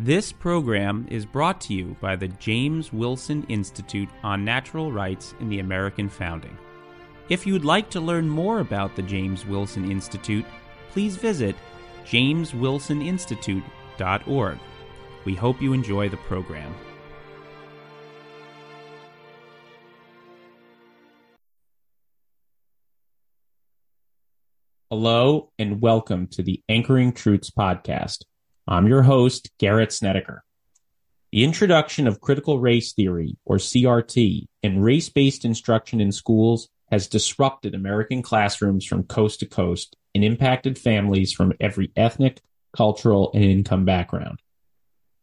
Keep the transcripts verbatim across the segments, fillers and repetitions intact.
This program is brought to you by the James Wilson Institute on Natural Rights in the American Founding. If you'd like to learn more about the James Wilson Institute, please visit james wilson institute dot org. We hope you enjoy the program. Hello and welcome to the Anchoring Truths podcast. I'm your host, Garrett Snedeker. The introduction of critical race theory, or C R T, and race-based instruction in schools has disrupted American classrooms from coast to coast and impacted families from every ethnic, cultural, and income background.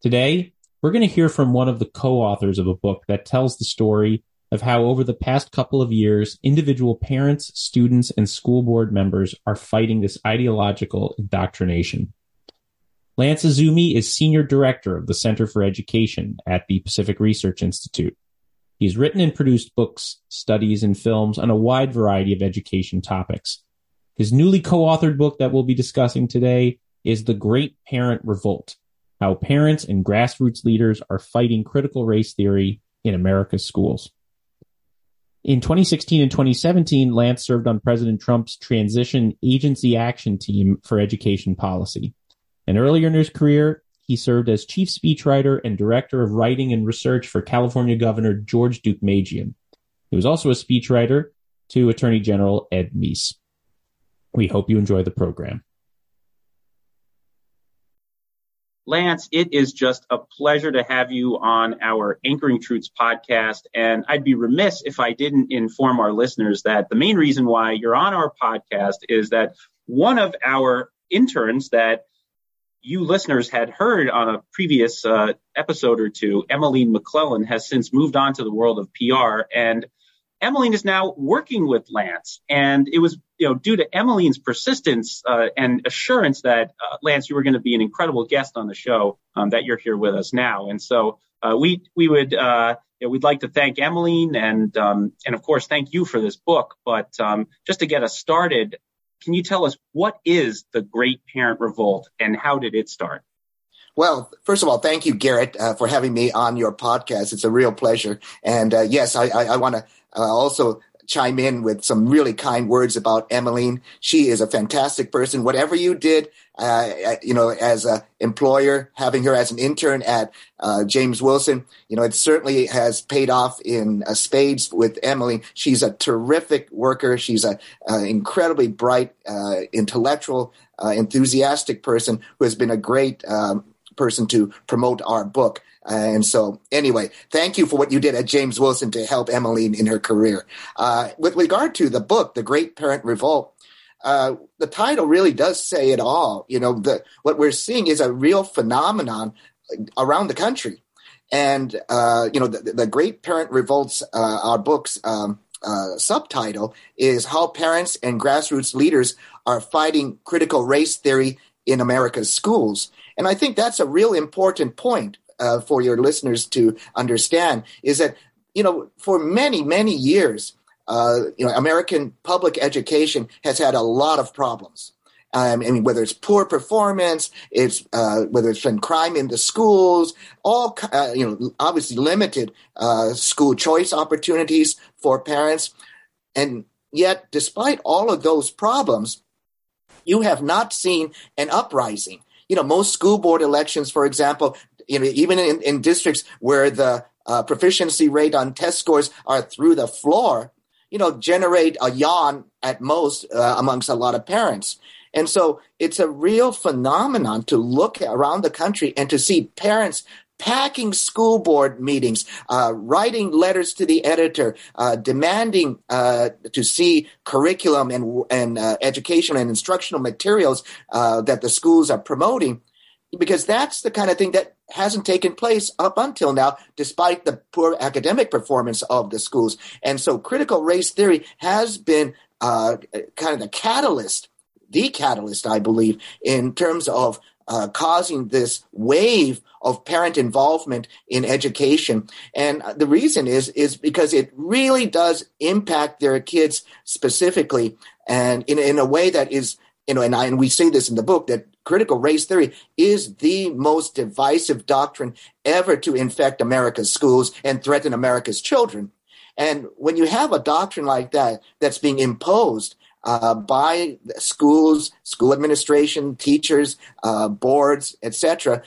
Today, we're going to hear from one of the co-authors of a book that tells the story of how over the past couple of years, individual parents, students, and school board members are fighting this ideological indoctrination. Lance Izumi is Senior Director of the Center for Education at the Pacific Research Institute. He's written and produced books, studies, and films on a wide variety of education topics. His newly co-authored book that we'll be discussing today is The Great Parent Revolt: How Parents and Grassroots Leaders Are Fighting Critical Race Theory in America's Schools. In twenty sixteen and twenty seventeen, Lance served on President Trump's Transition Agency Action Team for Education Policy. And earlier in his career, he served as chief speechwriter and director of writing and research for California Governor George Duke Magian. He was also a speechwriter to Attorney General Ed Meese. We hope you enjoy the program. Lance, it is just a pleasure to have you on our Anchoring Truths podcast, and I'd be remiss if I didn't inform our listeners that the main reason why you're on our podcast is that one of our interns that you listeners had heard on a previous uh, episode or two, Emmeline McClellan, has since moved on to the world of P R, and Emmeline is now working with Lance. And it was, you know, due to Emmeline's persistence uh, and assurance that uh, Lance, you were going to be an incredible guest on the show, um, that you're here with us now. And so uh, we we would uh, you know, we'd like to thank Emmeline and um, and of course thank you for this book. But um, just to get us started, can you tell us, what is the Great Parent Revolt and how did it start? Well, first of all, thank you, Garrett, uh, for having me on your podcast. It's a real pleasure. And uh, yes, I, I, I want to uh, also chime in with some really kind words about Emmeline. She is a fantastic person. Whatever you did, uh, you know, as an employer, having her as an intern at uh, James Wilson, you know, it certainly has paid off in uh, spades with Emmeline. She's a terrific worker. She's an incredibly bright, uh, intellectual, uh, enthusiastic person who has been a great um, person to promote our book. Uh, and so anyway, thank you for what you did at James Wilson to help Emmeline in her career. Uh, with regard to the book, The Great Parent Revolt, uh, the title really does say it all. You know, the, what we're seeing is a real phenomenon around the country. And, uh, you know, the, the Great Parent Revolt's, uh, our book's um, uh, subtitle is How Parents and Grassroots Leaders Are Fighting Critical Race Theory in America's Schools. And I think that's a real important point Uh, for your listeners to understand, is that, you know, for many, many years, uh, you know, American public education has had a lot of problems. Um, I mean, whether it's poor performance, it's uh, whether it's been crime in the schools, all, uh, you know, obviously limited uh, school choice opportunities for parents. And yet, despite all of those problems, you have not seen an uprising. You know, most school board elections, for example, you know, even in, in districts where the uh, proficiency rate on test scores are through the floor, you know, generate a yawn at most uh, amongst a lot of parents. And so it's a real phenomenon to look around the country and to see parents packing school board meetings, uh, writing letters to the editor, uh, demanding uh, to see curriculum and, and uh, educational and instructional materials uh, that the schools are promoting, because that's the kind of thing that hasn't taken place up until now, despite the poor academic performance of the schools. And so critical race theory has been uh, kind of the catalyst, the catalyst, I believe, in terms of uh, causing this wave of parent involvement in education. And the reason is, is because it really does impact their kids specifically, and in, in a way that is you know, and I, and we say this in the book, that critical race theory is the most divisive doctrine ever to infect America's schools and threaten America's children. And when you have a doctrine like that, that's being imposed uh, by schools, school administration, teachers, uh, boards, et cetera,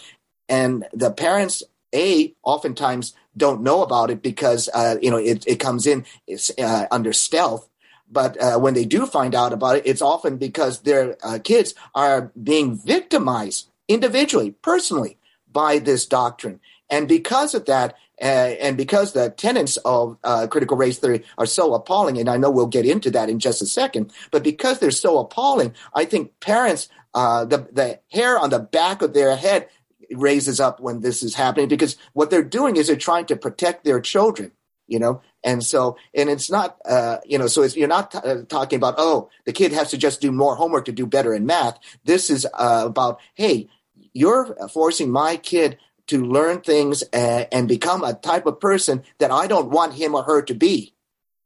and the parents, A, oftentimes don't know about it because, uh, you know, it, it comes in it's, uh, under stealth. But uh, when they do find out about it, it's often because their uh, kids are being victimized individually, personally, by this doctrine. And because of that, uh, and because the tenets of uh, critical race theory are so appalling, and I know we'll get into that in just a second, but because they're so appalling, I think parents, uh, the, the hair on the back of their head raises up when this is happening, because what they're doing is they're trying to protect their children, you know. And so, and it's not, uh, you know, so it's, you're not t- uh, talking about, oh, the kid has to just do more homework to do better in math. This is uh, about, hey, you're forcing my kid to learn things and, and become a type of person that I don't want him or her to be.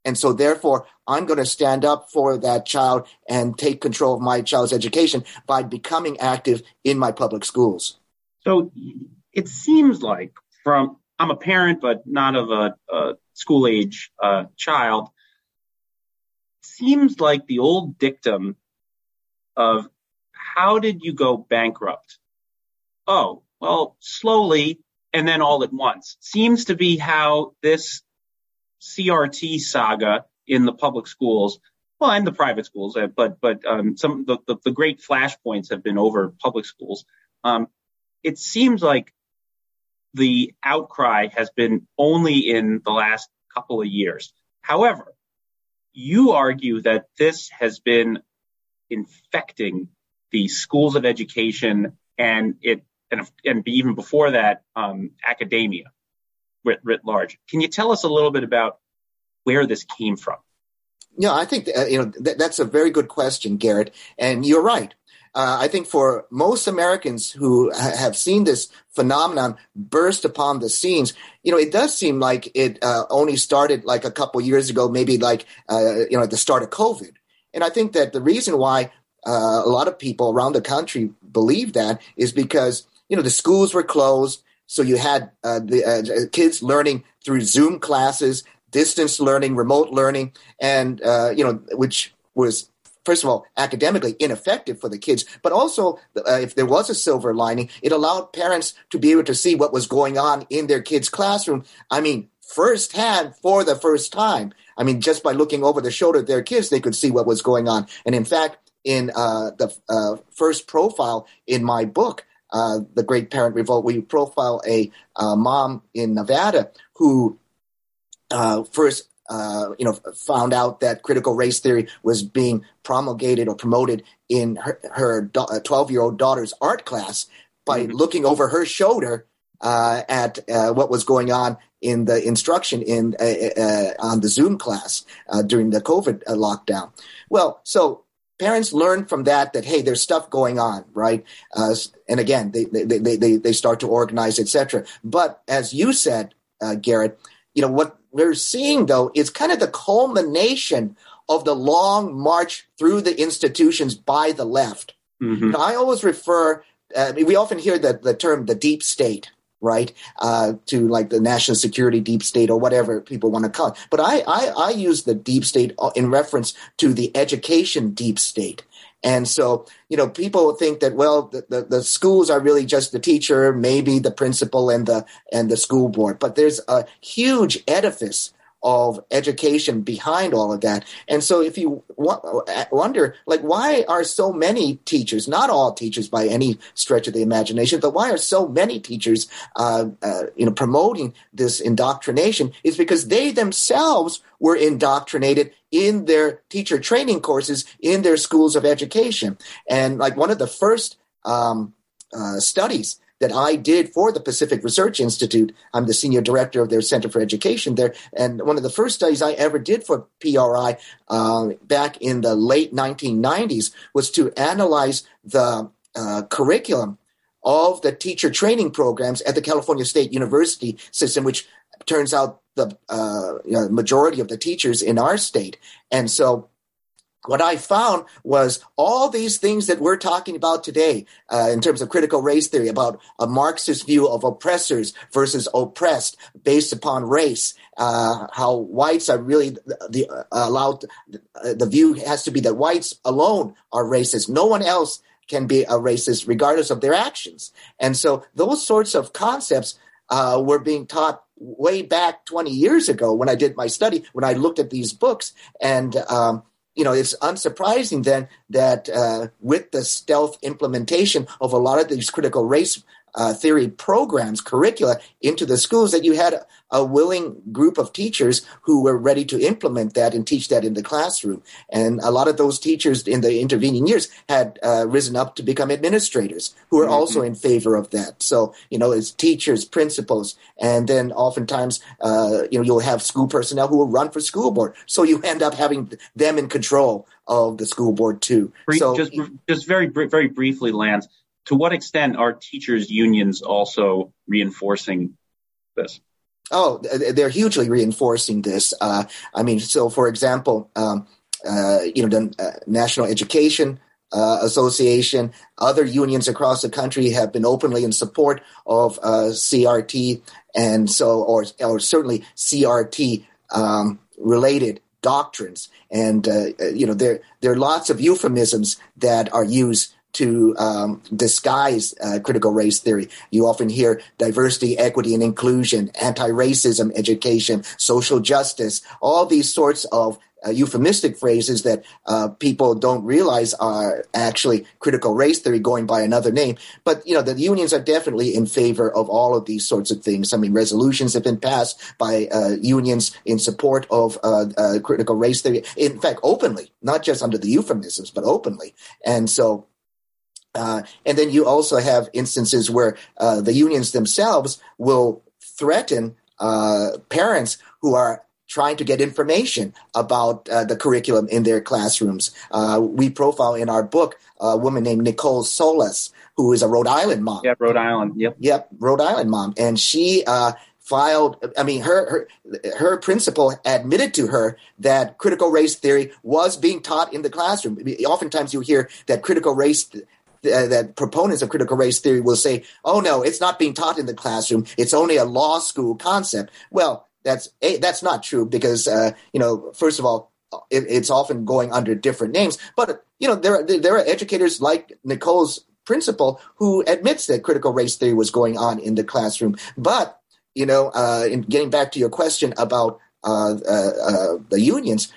And so, therefore, I'm going to stand up for that child and take control of my child's education by becoming active in my public schools. So it seems like from, I'm a parent, but not of a, a school age uh, child. Seems like the old dictum of how did you go bankrupt? Oh, well, slowly and then all at once seems to be how this C R T saga in the public schools, well, and the private schools, but but um, some the, the, the great flashpoints have been over public schools. Um, it seems like the outcry has been only in the last couple of years. However, you argue that this has been infecting the schools of education and it, and, and even before that, um, academia writ, writ large. Can you tell us a little bit about where this came from? Yeah, I think uh, you know th- that's a very good question, Garrett, and you're right. Uh, I think for most Americans who ha- have seen this phenomenon burst upon the scenes, you know, it does seem like it uh, only started like a couple years ago, maybe like, uh, you know, at the start of COVID. And I think that the reason why uh, a lot of people around the country believe that is because, you know, the schools were closed. So you had uh, the uh, kids learning through Zoom classes, distance learning, remote learning, and, uh, you know, which was, first of all, academically ineffective for the kids, but also uh, if there was a silver lining, it allowed parents to be able to see what was going on in their kids' classroom. I mean, firsthand for the first time. I mean, just by looking over the shoulder of their kids, they could see what was going on. And in fact, in uh, the uh, first profile in my book, uh, The Great Parent Revolt, we profile a uh, mom in Nevada who uh, first Uh, you know, found out that critical race theory was being promulgated or promoted in her, her do- twelve-year-old daughter's art class by mm-hmm. looking over her shoulder uh, at uh, what was going on in the instruction in uh, uh, on the Zoom class uh, during the COVID uh, lockdown. Well, so parents learn from that that, hey, there's stuff going on, right? Uh, and again, they they, they they they start to organize, et cetera. But as you said, uh, Garrett, you know, what we're seeing, though, is kind of the culmination of the long march through the institutions by the left. Mm-hmm. I always refer uh, – we often hear the, the term the deep state, right, uh, to like the national security deep state or whatever people want to call it. But I, I, I use the deep state in reference to the education deep state. And so, you know, people think that, well, the, the, the schools are really just the teacher, maybe the principal and the and the school board. But there's a huge edifice of education behind all of that. And so if you w- wonder, like, why are so many teachers, not all teachers by any stretch of the imagination, but why are so many teachers, uh, uh, you know, promoting this indoctrination? It's because they themselves were indoctrinated in their teacher training courses in their schools of education. And like one of the first um, uh, studies that I did for the Pacific Research Institute, I'm the senior director of their Center for Education there, and one of the first studies I ever did for P R I uh, back in the late nineteen nineties was to analyze the uh, curriculum of the teacher training programs at the California State University system, which turns out the uh, you know, majority of the teachers in our state. And so what I found was all these things that we're talking about today uh, in terms of critical race theory, about a Marxist view of oppressors versus oppressed based upon race, uh, how whites are really the, uh, allowed, uh, the view has to be that whites alone are racist. No one else can be a racist regardless of their actions. And so those sorts of concepts uh, were being taught way back twenty years ago when I did my study, when I looked at these books. And um you know, it's unsurprising then that uh, with the stealth implementation of a lot of these critical race uh, theory programs, curricula into the schools, that you had a willing group of teachers who were ready to implement that and teach that in the classroom. And a lot of those teachers in the intervening years had uh, risen up to become administrators who were mm-hmm. also in favor of that. So, you know, it's teachers, principals, and then oftentimes, uh, you know, you'll have school personnel who will run for school board. So you end up having them in control of the school board too. Brief, so just, just very, very briefly, Lance, to what extent are teachers' unions also reinforcing this? Oh, they're hugely reinforcing this. Uh, I mean, so for example, um, uh, you know, the uh, National Education uh, Association, other unions across the country have been openly in support of uh, C R T, and so, or or certainly C R T um, related doctrines. And uh, you know, there there are lots of euphemisms that are used to um, disguise uh, critical race theory. You often hear diversity, equity, and inclusion, anti-racism education, social justice, all these sorts of uh, euphemistic phrases that uh, people don't realize are actually critical race theory going by another name. But, you know, the unions are definitely in favor of all of these sorts of things. I mean, resolutions have been passed by uh, unions in support of uh, uh, critical race theory, in fact, openly, not just under the euphemisms, but openly. And so, Uh, and then you also have instances where uh, the unions themselves will threaten uh, parents who are trying to get information about uh, the curriculum in their classrooms. Uh, we profile in our book a woman named Nicole Solas, who is a Rhode Island mom. Yeah, Rhode Island. Yep. Yep, Rhode Island mom. And she uh, filed, I mean, her, her her principal admitted to her that critical race theory was being taught in the classroom. Oftentimes you hear that critical race th- that proponents of critical race theory will say, oh, no, it's not being taught in the classroom. It's only a law school concept. Well, that's that's not true because, uh, you know, first of all, it, it's often going under different names. But, you know, there, there are educators like Nicole's principal who admits that critical race theory was going on in the classroom. But, you know, uh, in getting back to your question about uh, uh, uh, the unions,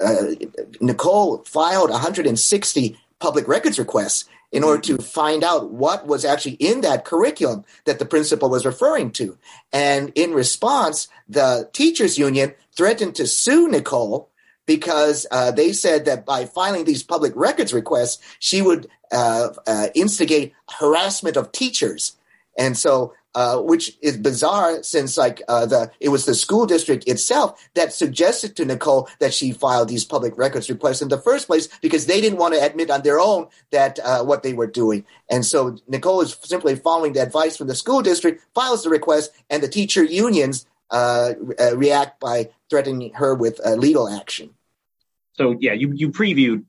uh, Nicole filed one hundred sixty public records requests in order to find out what was actually in that curriculum that the principal was referring to. And in response, the teachers union threatened to sue Nicole because uh, they said that by filing these public records requests, she would uh, uh, instigate harassment of teachers. And so, uh, which is bizarre since like uh, the it was the school district itself that suggested to Nicole that she file these public records requests in the first place because they didn't want to admit on their own that uh, what they were doing. And so Nicole is simply following the advice from the school district, files the request, and the teacher unions uh, uh, react by threatening her with uh, legal action. So, yeah, you, you previewed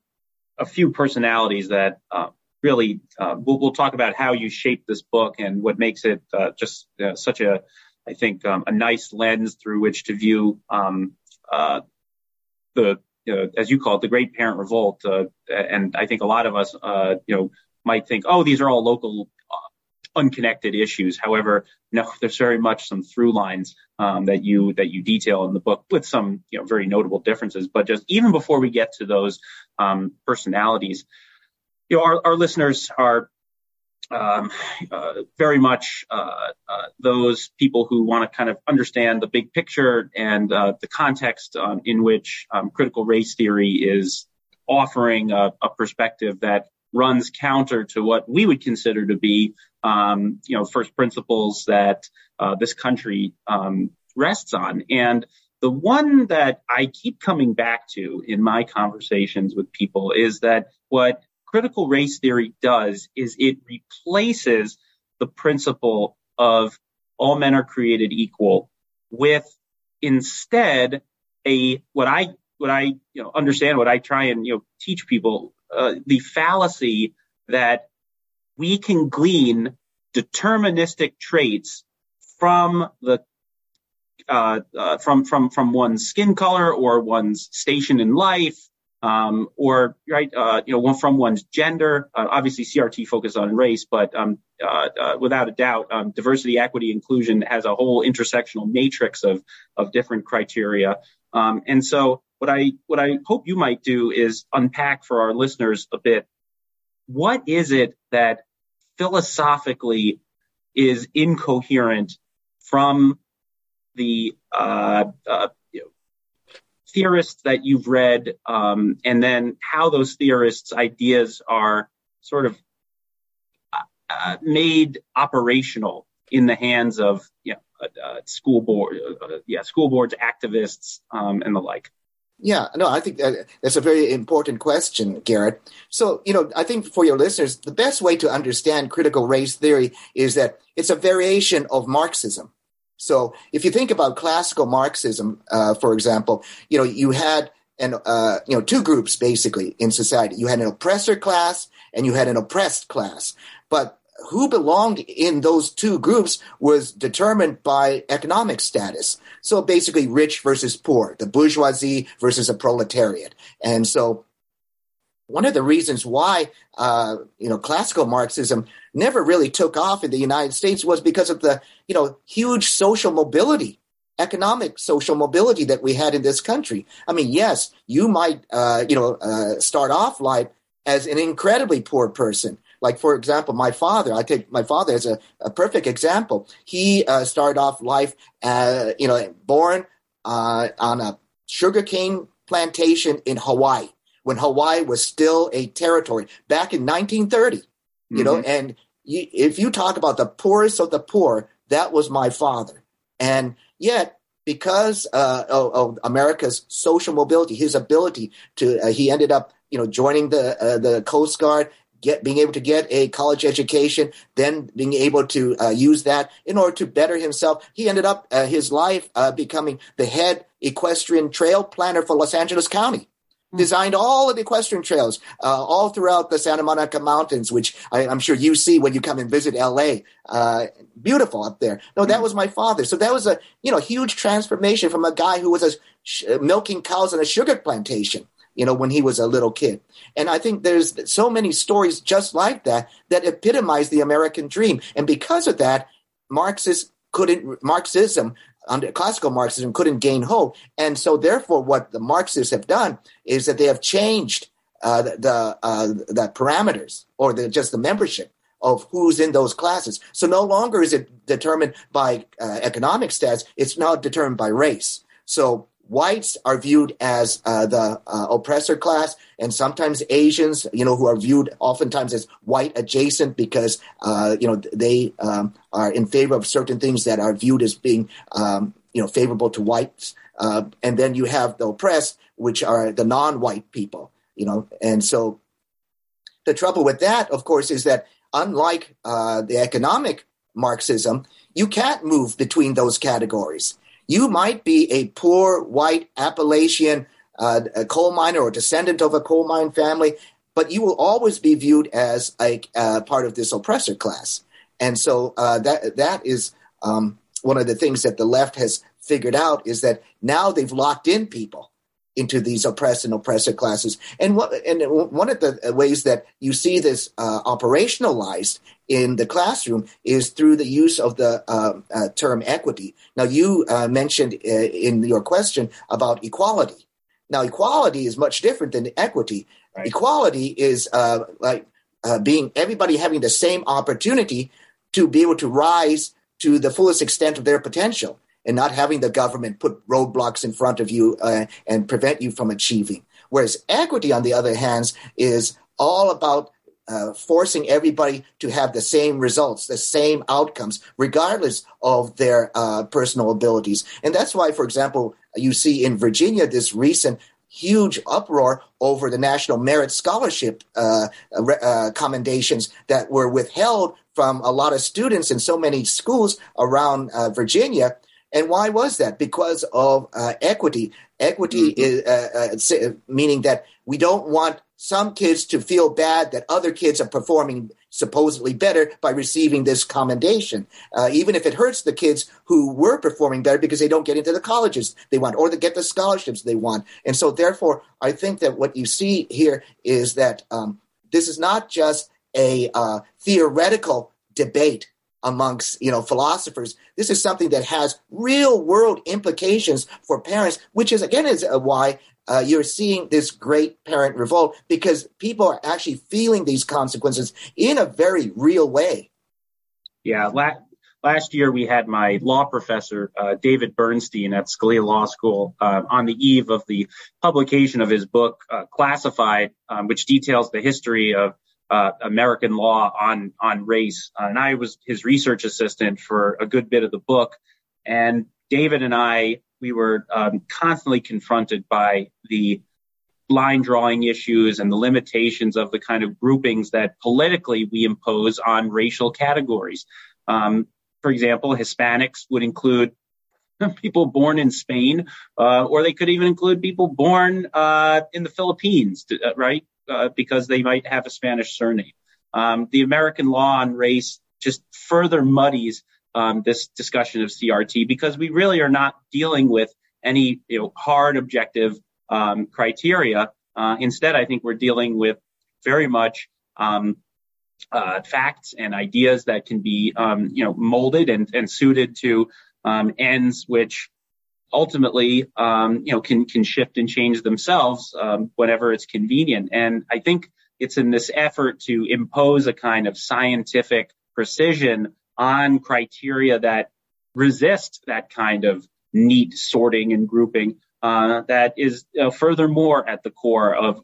a few personalities that uh... – Really, uh, we'll, we'll talk about how you shaped this book and what makes it uh, just uh, such a, I think, um, a nice lens through which to view um, uh, the, uh, as you call it, the Great Parent Revolt. Uh, and I think a lot of us, uh, you know, might think, oh, these are all local, uh, unconnected issues. However, no, there's very much some through lines um, that you that you detail in the book with some, you know, very notable differences. But just even before we get to those um, personalities. You know, our, our listeners are um, uh, very much uh, uh, those people who want to kind of understand the big picture and uh, the context um, in which um, critical race theory is offering a, a perspective that runs counter to what we would consider to be, um, you know, first principles that uh, this country um, rests on. And the one that I keep coming back to in my conversations with people is that what critical race theory does is it replaces the principle of all men are created equal with instead a what I what I you know understand, what I try and you know teach people, uh, the fallacy that we can glean deterministic traits from the uh, uh, from from from one's skin color or one's station in life, um, or right uh, you know from one's gender. Uh, obviously, C R T focuses on race, but um, uh, uh, without a doubt, um, diversity, equity, inclusion has a whole intersectional matrix of of different criteria. Um, and so, what I what I hope you might do is unpack for our listeners a bit. What is it that philosophically is incoherent from the uh, uh, you know, theorists that you've read, um, and then how those theorists' ideas are sort of uh, made operational in the hands of you know, uh, school board, uh, yeah, school boards, activists, um, and the like. Yeah, no, I think that, that's a very important question, Garrett. So, you know, I think for your listeners, the best way to understand critical race theory is that it's a variation of Marxism. So if you think about classical Marxism, uh, for example, you know, you had an, uh, you know, two groups basically in society. You had an oppressor class and you had an oppressed class. But who belonged in those two groups was determined by economic status. So basically rich versus poor, the bourgeoisie versus the proletariat. And so one of the reasons why, uh, you know, classical Marxism never really took off in the United States was because of the, you know, huge social mobility, economic social mobility that we had in this country. I mean, yes, you might, uh, you know, uh, start off life as an incredibly poor person. Like, for example, my father, I take my father as a, a perfect example. He uh, started off life, uh, you know, born uh, on a sugarcane plantation in Hawaii when Hawaii was still a territory back in nineteen thirty, you mm-hmm. know, and you, if you talk about the poorest of the poor, that was my father. And yet, because uh, of, of America's social mobility, his ability to, uh, he ended up, you know, joining the uh, the Coast Guard, Get, being able to get a college education, then being able to uh, use that in order to better himself. He ended up uh, his life uh, becoming the head equestrian trail planner for Los Angeles County. Mm-hmm. Designed all of the equestrian trails uh, all throughout the Santa Monica Mountains, which I, I'm sure you see when you come and visit L A. Uh, beautiful up there. No, mm-hmm. That was my father. So that was a you know huge transformation from a guy who was a sh- milking cows on a sugar plantation, you know, when he was a little kid. And I think there's so many stories just like that that epitomize the American dream. And because of that, Marxist couldn't, Marxism, under classical Marxism, couldn't gain hold. And so therefore, what the Marxists have done is that they have changed uh, the uh, the parameters or the, just the membership of who's in those classes. So no longer is it determined by uh, economic status. It's now determined by race. So whites are viewed as uh, the uh, oppressor class, and sometimes Asians, you know, who are viewed oftentimes as white adjacent because, uh, you know, they um, are in favor of certain things that are viewed as being, um, you know, favorable to whites. Uh, and then you have the oppressed, which are the non-white people, you know. And so the trouble with that, of course, is that unlike uh, the economic Marxism, you can't move between those categories. You might be a poor white Appalachian uh, a coal miner or descendant of a coal mine family, but you will always be viewed as a uh, part of this oppressor class. And so uh, that that is um, one of the things that the left has figured out is that now they've locked in people into these oppressed and oppressor classes. And, what, and one of the ways that you see this uh, operationalized in the classroom is through the use of the uh, uh, term equity. Now, you uh, mentioned uh, in your question about equality. Now, equality is much different than equity. Right. Equality is uh, like uh, being everybody having the same opportunity to be able to rise to the fullest extent of their potential and not having the government put roadblocks in front of you uh, and prevent you from achieving. Whereas equity, on the other hand, is all about Uh, forcing everybody to have the same results, the same outcomes, regardless of their uh, personal abilities. And that's why, for example, you see in Virginia this recent huge uproar over the National Merit Scholarship uh, uh, commendations that were withheld from a lot of students in so many schools around uh, Virginia And why was that? Because of uh, equity. Equity is uh, uh, meaning that we don't want some kids to feel bad that other kids are performing supposedly better by receiving this commendation, uh, even if it hurts the kids who were performing better because they don't get into the colleges they want or they get the scholarships they want. And so therefore, I think that what you see here is that um, this is not just a uh, theoretical debate amongst, you know, philosophers. This is something that has real world implications for parents, which is, again, is why uh, you're seeing this great parent revolt, because people are actually feeling these consequences in a very real way. Yeah. La- last year, we had my law professor, uh, David Bernstein at Scalia Law School, uh, on the eve of the publication of his book, uh, Classified, um, which details the history of Uh, American law on on race, uh, and I was his research assistant for a good bit of the book. And David and I, we were um, constantly confronted by the line drawing issues and the limitations of the kind of groupings that politically we impose on racial categories. Um, for example, Hispanics would include people born in Spain, uh, or they could even include people born uh, in the Philippines, right? Uh, because they might have a Spanish surname. Um, the American law on race just further muddies um, this discussion of C R T, because we really are not dealing with any you know, hard objective um, criteria. Uh, instead, I think we're dealing with very much um, uh, facts and ideas that can be um, you know, molded and, and suited to um, ends which ultimately, um, you know, can can shift and change themselves um, whenever it's convenient. And I think it's in this effort to impose a kind of scientific precision on criteria that resist that kind of neat sorting and grouping uh, that is uh, furthermore at the core of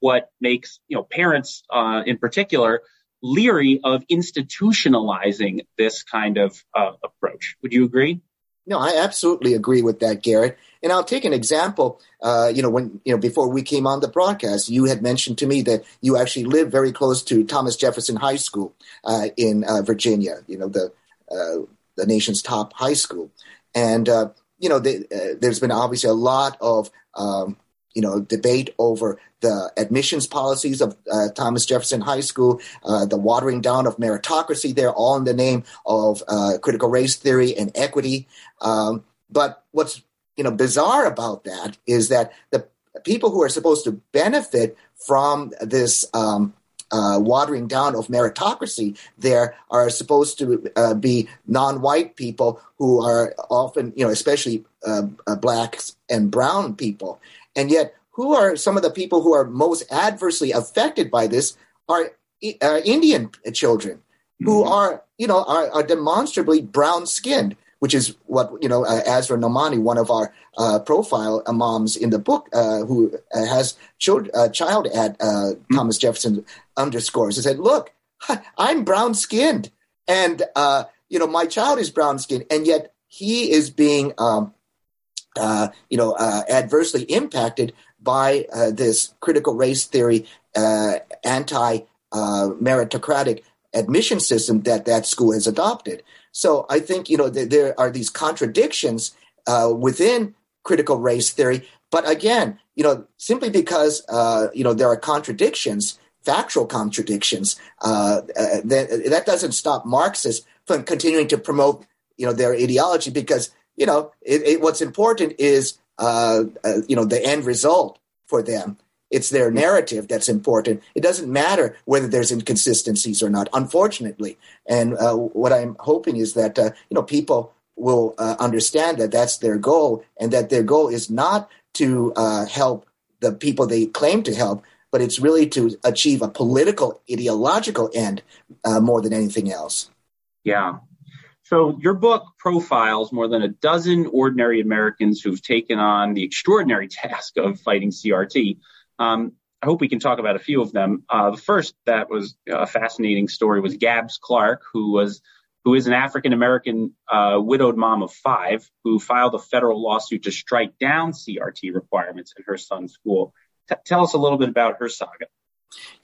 what makes, you know, parents uh, in particular leery of institutionalizing this kind of uh, approach. Would you agree? No, I absolutely agree with that, Garrett. And I'll take an example. Uh, you know, when you know before we came on the broadcast, you had mentioned to me that you actually live very close to Thomas Jefferson High School uh, in uh, Virginia. You know, the uh, the nation's top high school, and uh, you know, the, uh, there's been obviously a lot of um, you know debate over the admissions policies of uh, Thomas Jefferson High School, uh, the watering down of meritocracy there, all in the name of uh, critical race theory and equity. Um, but what's you know bizarre about that is that the people who are supposed to benefit from this um, uh, watering down of meritocracy there are supposed to uh, be non-white people who are often, you know, especially uh, blacks and brown people. And yet, who are some of the people who are most adversely affected by this are uh, Indian children who mm-hmm. are, you know, are, are demonstrably brown skinned, which is what, you know, uh, Azra Nomani, one of our uh, profile moms in the book uh, who uh, has child, uh, child at uh, mm-hmm. Thomas Jefferson underscores. She said, look, I'm brown skinned and, uh, you know, my child is brown skinned. And yet he is being, um, uh, you know, uh, adversely impacted by uh, this critical race theory, uh, anti-meritocratic uh, admission system that that school has adopted. So I think, you know, th- there are these contradictions uh, within critical race theory. But again, you know, simply because, uh, you know, there are contradictions, factual contradictions, uh, uh, that, that doesn't stop Marxists from continuing to promote, you know, their ideology, because, you know, it, it, what's important is Uh, uh, you know, the end result for them. It's their narrative that's important. It doesn't matter whether there's inconsistencies or not, unfortunately. And uh, what I'm hoping is that, uh, you know, people will uh, understand that that's their goal, and that their goal is not to uh, help the people they claim to help, but it's really to achieve a political, ideological end uh, more than anything else. Yeah. So your book profiles more than a dozen ordinary Americans who've taken on the extraordinary task of fighting C R T. Um, I hope we can talk about a few of them. Uh, the first that was a fascinating story was Gabs Clark, who was who is an African-American uh, widowed mom of five who filed a federal lawsuit to strike down C R T requirements at her son's school. T- tell us a little bit about her saga.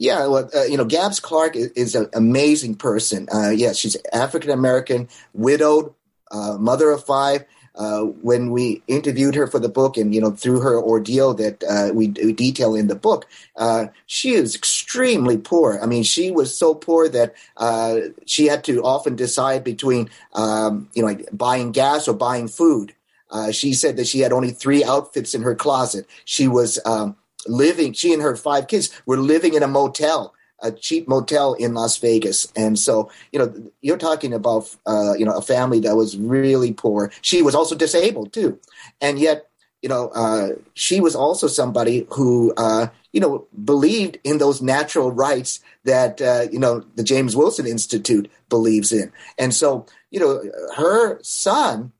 Yeah, well, uh, you know, Gabs Clark is, is an amazing person. Uh, yeah, she's African-American, widowed, uh, mother of five. Uh, when we interviewed her for the book and, you know, through her ordeal that uh, we, we detail in the book, uh, she is extremely poor. I mean, she was so poor that uh, she had to often decide between, um, you know, like buying gas or buying food. Uh, she said that she had only three outfits in her closet. She was um, living, she and her five kids were living in a motel. A cheap motel in Las Vegas. And so, you know, you're talking about, uh, you know, a family that was really poor. She was also disabled too. And yet, you know, uh, she was also somebody who, uh, you know, believed in those natural rights that, uh, you know, the James Wilson Institute believes in. And so, you know, her son,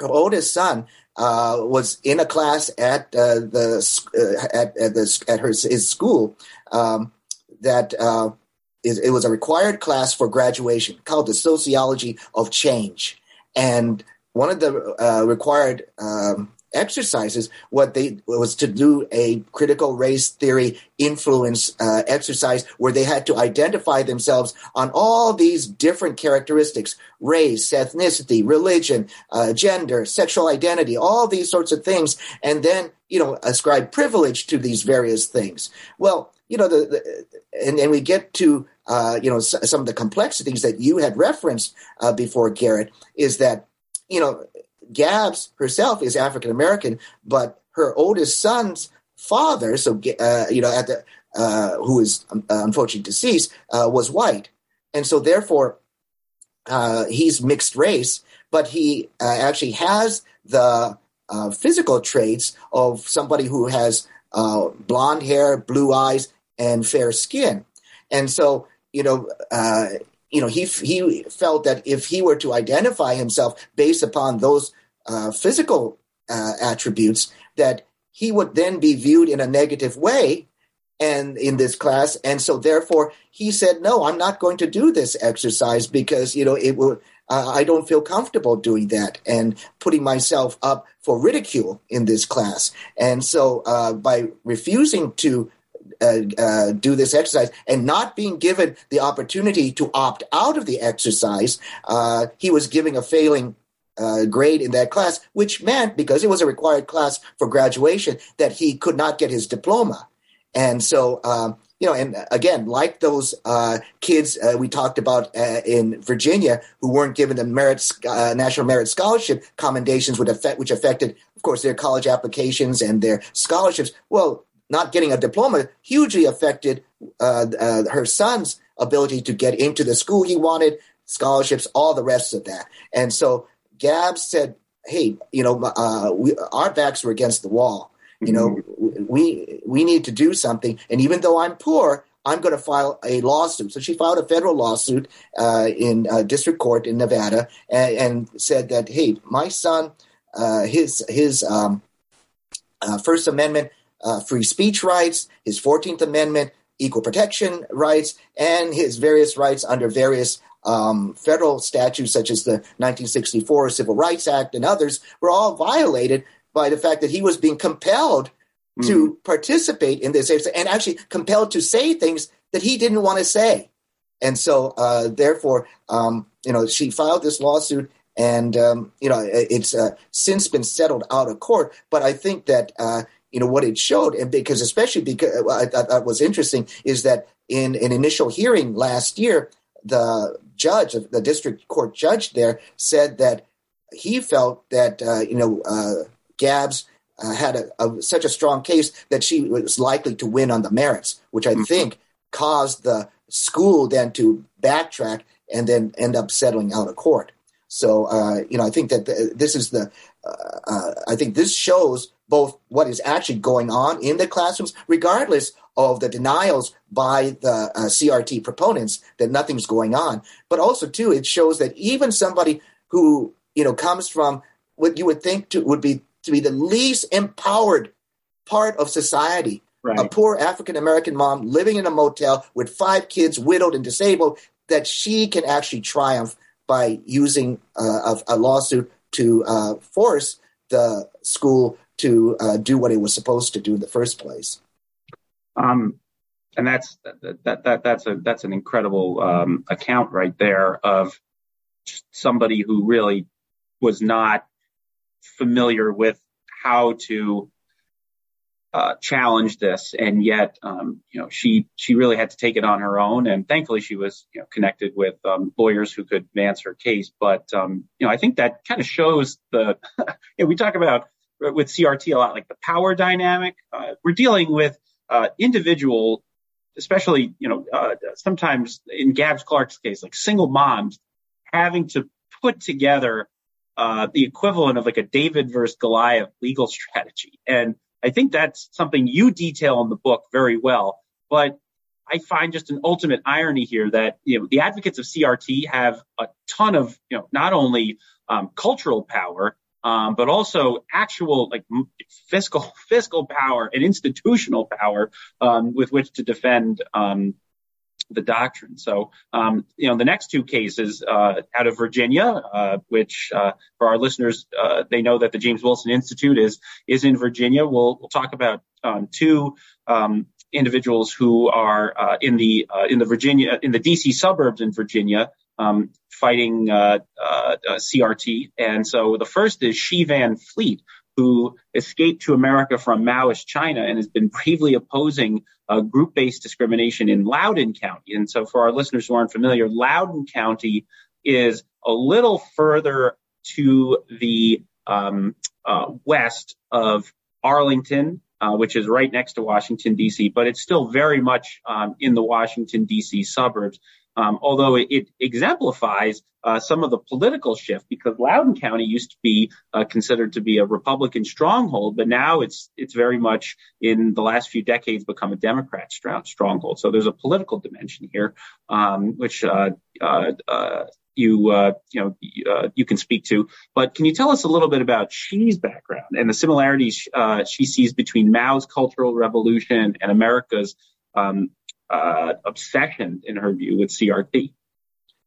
her oldest son, Uh, was in a class at uh, the uh, at, at the at her his school um, that uh, is, it was a required class for graduation called the Sociology of Change, and one of the uh, required um, exercises what they was to do a critical race theory influence uh, exercise where they had to identify themselves on all these different characteristics: race, ethnicity, religion, uh, gender, sexual identity, all these sorts of things, and then, you know, ascribe privilege to these various things. Well, you know, the, the and, and we get to, uh, you know, s- some of the complexities that you had referenced uh, before, Garrett, is that, you know, Gabs herself is African-American, but her oldest son's father, so, uh, you know, at the uh, who is um, unfortunately deceased, uh, was white. And so therefore, Uh, he's mixed race, but he uh, actually has the uh, physical traits of somebody who has uh, blonde hair, blue eyes, and fair skin. And so, you know, uh, you know, he he felt that if he were to identify himself based upon those uh, physical uh, attributes, that he would then be viewed in a negative way. And in this class, and so therefore he said, no, I'm not going to do this exercise because, you know, it will, uh, I don't feel comfortable doing that and putting myself up for ridicule in this class. And so uh, by refusing to uh, uh, do this exercise and not being given the opportunity to opt out of the exercise, uh, he was giving a failing Uh, grade in that class, which meant, because it was a required class for graduation, that he could not get his diploma. And so, um, you know, and again, like those uh, kids uh, we talked about uh, in Virginia who weren't given the merit, uh, National Merit Scholarship commendations, would affect, which affected, of course, their college applications and their scholarships. Well, not getting a diploma hugely affected uh, uh, her son's ability to get into the school he wanted, scholarships, all the rest of that. And so Gabs said, hey, you know, uh, we, our backs were against the wall. You know, we we need to do something. And even though I'm poor, I'm going to file a lawsuit. So she filed a federal lawsuit uh, in uh, district court in Nevada and, and said that, hey, my son, uh, his his um, uh, First Amendment uh, free speech rights, his fourteenth Amendment equal protection rights, and his various rights under various Um, federal statutes such as the nineteen sixty-four Civil Rights Act and others were all violated by the fact that he was being compelled mm. to participate in this and actually compelled to say things that he didn't want to say. And so, uh, therefore, um, you know, she filed this lawsuit and, um, you know, it's uh, since been settled out of court. But I think that, uh, you know, what it showed, and because especially because I thought was interesting is that in an initial hearing last year, the judge, the district court judge there, said that he felt that, uh, you know, uh, Gabs uh, had a, a, such a strong case that she was likely to win on the merits, which I mm-hmm. think caused the school then to backtrack and then end up settling out of court. So, uh, you know, I think that the, this is the, uh, uh, I think this shows both what is actually going on in the classrooms, regardless of the denials by the uh, C R T proponents that nothing's going on. But also, too, it shows that even somebody who, you know, comes from what you would think to, would be to be the least empowered part of society, right. A poor African-American mom living in a motel with five kids, widowed and disabled, that she can actually triumph by using uh, a, a lawsuit to uh, force the school to uh, do what it was supposed to do in the first place. Um, and that's that, that that that's a that's an incredible um, account right there of somebody who really was not familiar with how to uh, challenge this. And yet, um, you know, she she really had to take it on her own. And thankfully, she was you know, connected with um, lawyers who could advance her case. But, um, you know, I think that kind of shows the you know, we talk about with C R T a lot, like the power dynamic. Uh, we're dealing with uh, individual, especially, you know, uh, sometimes in Gabs Clark's case, like single moms having to put together uh, the equivalent of like a David versus Goliath legal strategy. And I think that's something you detail in the book very well. But I find just an ultimate irony here that, you know, the advocates of C R T have a ton of, you know, not only um, cultural power, Um, but also actual like fiscal fiscal power and institutional power um, with which to defend um, the doctrine. So, um, you know, the next two cases uh, out of Virginia, uh, which uh, for our listeners, uh, they know that the James Wilson Institute is is in Virginia. We'll, we'll talk about um, two um, individuals who are uh, in the uh, in the Virginia in the D C suburbs in Virginia. Um, fighting uh, uh, uh, C R T. And so the first is Xi Van Fleet, who escaped to America from Maoist China and has been bravely opposing uh, group-based discrimination in Loudoun County. And so for our listeners who aren't familiar, Loudoun County is a little further to the um, uh, west of Arlington, Uh, which is right next to Washington, D C, but it's still very much um, in the Washington, D C suburbs, um, although it, it exemplifies uh, some of the political shift, because Loudoun County used to be uh, considered to be a Republican stronghold, but now it's it's very much in the last few decades become a Democrat stronghold. So there's a political dimension here, um, which uh, uh, uh, you uh, you know uh, you can speak to. But can you tell us a little bit about Xi's background and the similarities uh, she sees between Mao's Cultural Revolution and America's um, uh, obsession, in her view, with C R T?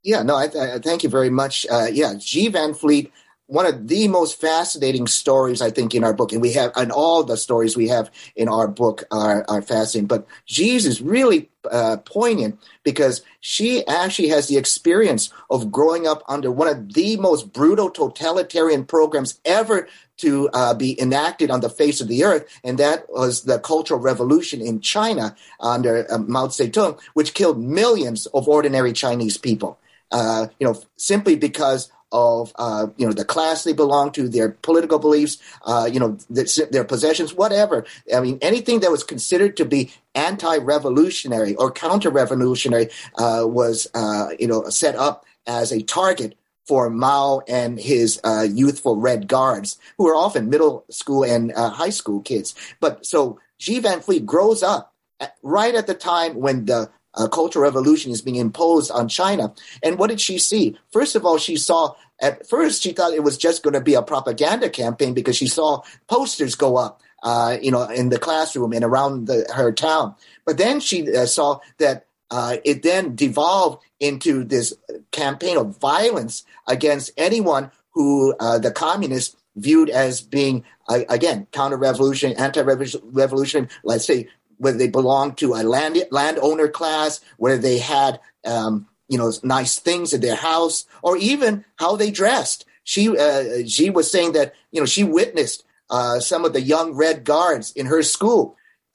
Yeah, no, I, I thank you very much. Uh, yeah, Xi Van Fleet, one of the most fascinating stories, I think, in our book, and we have, and all the stories we have in our book are, are fascinating. But Xi's is really uh, poignant because she actually has the experience of growing up under one of the most brutal totalitarian programs ever to uh, be enacted on the face of the earth, and that was the Cultural Revolution in China under uh, Mao Zedong, which killed millions of ordinary Chinese people, uh, you know, simply because of, uh, you know, the class they belong to, their political beliefs, uh, you know, th- their possessions, whatever. I mean, anything that was considered to be anti-revolutionary or counter-revolutionary uh, was, uh, you know, set up as a target for Mao and his uh, youthful Red Guards, who are often middle school and uh, high school kids. But so Xi Van Fleet grows up at, right at the time when the Uh, Cultural Revolution is being imposed on China. And what did she see? First of all, she saw, at first she thought it was just going to be a propaganda campaign, because she saw posters go up, uh, you know, in the classroom and around the, her town. But then she uh, saw that uh, it then devolved into this campaign of violence against anyone who uh, the communists viewed as being, uh, again, counter-revolutionary, anti-revolutionary, let's say, whether they belonged to a land landowner class, whether they had, um, you know, nice things in their house, or even how they dressed. She uh, she was saying that, you know, she witnessed uh, some of the young Red Guards in her school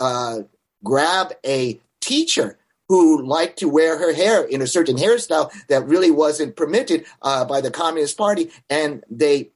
uh, grab a teacher who liked to wear her hair in a certain hairstyle that really wasn't permitted uh, by the Communist Party, and they.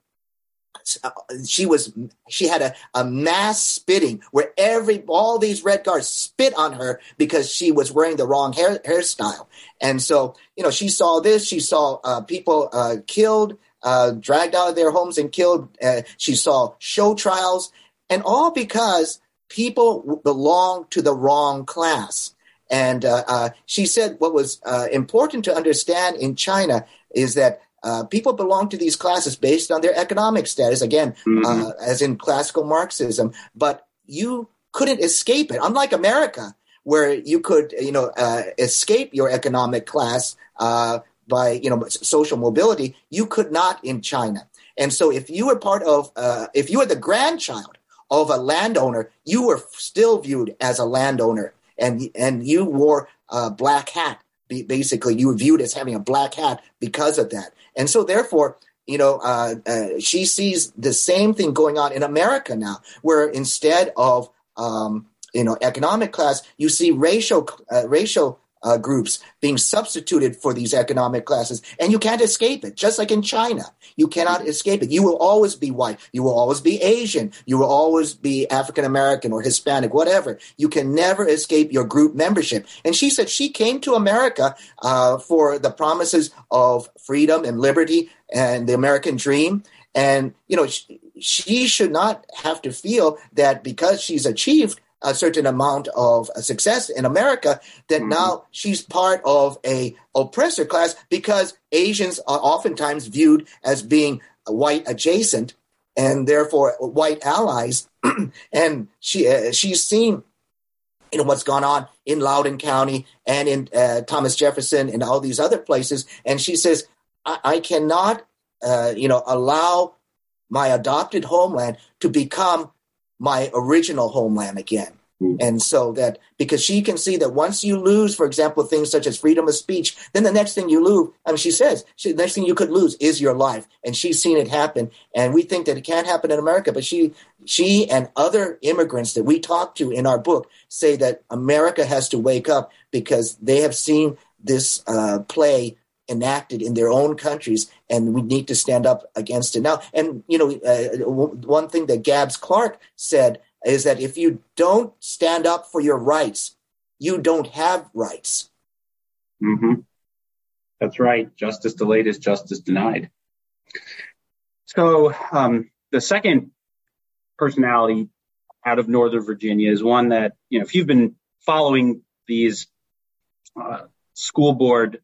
She was. She had a, a mass spitting where every all these Red Guards spit on her because she was wearing the wrong hair, hairstyle. And so, you know, she saw this. She saw uh, people uh, killed, uh, dragged out of their homes and killed. Uh, she saw show trials, and all because people belong to the wrong class. And uh, uh, she said what was uh, important to understand in China is that Uh, people belong to these classes based on their economic status, again, mm-hmm. uh, as in classical Marxism. But you couldn't escape it, unlike America, where you could, you know, uh, escape your economic class uh, by, you know, social mobility. You could not in China. And so, if you were part of, uh, if you were the grandchild of a landowner, you were still viewed as a landowner, and and you wore a black hat. Basically, you were viewed as having a black hat because of that. And so, therefore, You know, uh, uh, she sees the same thing going on in America now, where instead of, um, you know, economic class, you see racial uh, racial uh, groups being substituted for these economic classes. And you can't escape it, just like in China. You cannot escape it. You will always be white. You will always be Asian. You will always be African-American or Hispanic, whatever. You can never escape your group membership. And she said she came to America uh, for the promises of freedom and liberty and the American dream. And, you know, she, she should not have to feel that because she's achieved a certain amount of success in America, that mm-hmm. now she's part of a oppressor class, because Asians are oftentimes viewed as being white adjacent and therefore white allies. And she uh, she's seen, you know, what's gone on in Loudoun County and in uh, Thomas Jefferson and all these other places. And she says, I cannot, uh, you know, allow my adopted homeland to become my original homeland again. Mm. And so that, because she can see that once you lose, for example, things such as freedom of speech, then the next thing you lose, I mean, she says, she, the next thing you could lose is your life. And she's seen it happen. And we think that it can't happen in America, but she, she and other immigrants that we talk to in our book say that America has to wake up, because they have seen this uh, play enacted in their own countries, and we need to stand up against it now. And, you know, uh, w- one thing that Gabs Clark said is that if you don't stand up for your rights, you don't have rights. Mm-hmm. That's right. Justice delayed is justice denied. So um, the second personality out of Northern Virginia is one that, you know, if you've been following these uh, school board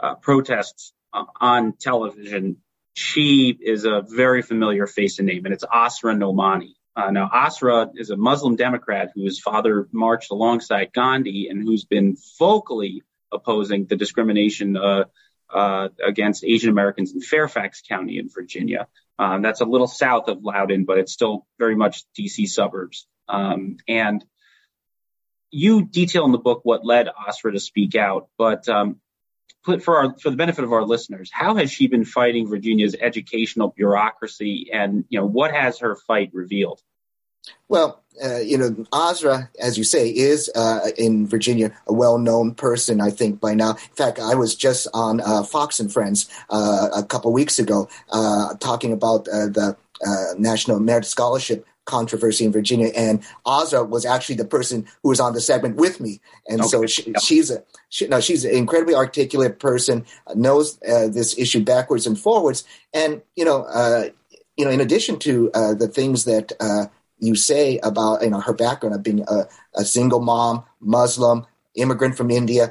Uh, protests uh, on television, she is a very familiar face and name, and it's Azra Nomani. Uh, now, Azra is a Muslim Democrat whose father marched alongside Gandhi and who's been vocally opposing the discrimination uh, uh, against Asian Americans in Fairfax County in Virginia. Um, that's a little south of Loudoun, but it's still very much D C suburbs. Um, and you detail in the book what led Azra to speak out, but um, For, our, for the benefit of our listeners, how has she been fighting Virginia's educational bureaucracy, and, you know, what has her fight revealed? Well, uh, you know, Azra, as you say, is uh, in Virginia a well-known person, I think, by now. In fact, I was just on uh, Fox and Friends uh, a couple weeks ago uh, talking about uh, the uh, National Merit Scholarship controversy in Virginia, and Azra was actually the person who was on the segment with me. And okay. so she, yeah. she's a she, no, she's an incredibly articulate person, knows uh, this issue backwards and forwards. And you know, uh, you know, in addition to uh, the things that uh, you say about, you know, her background of being a, a single mom, Muslim, immigrant from India.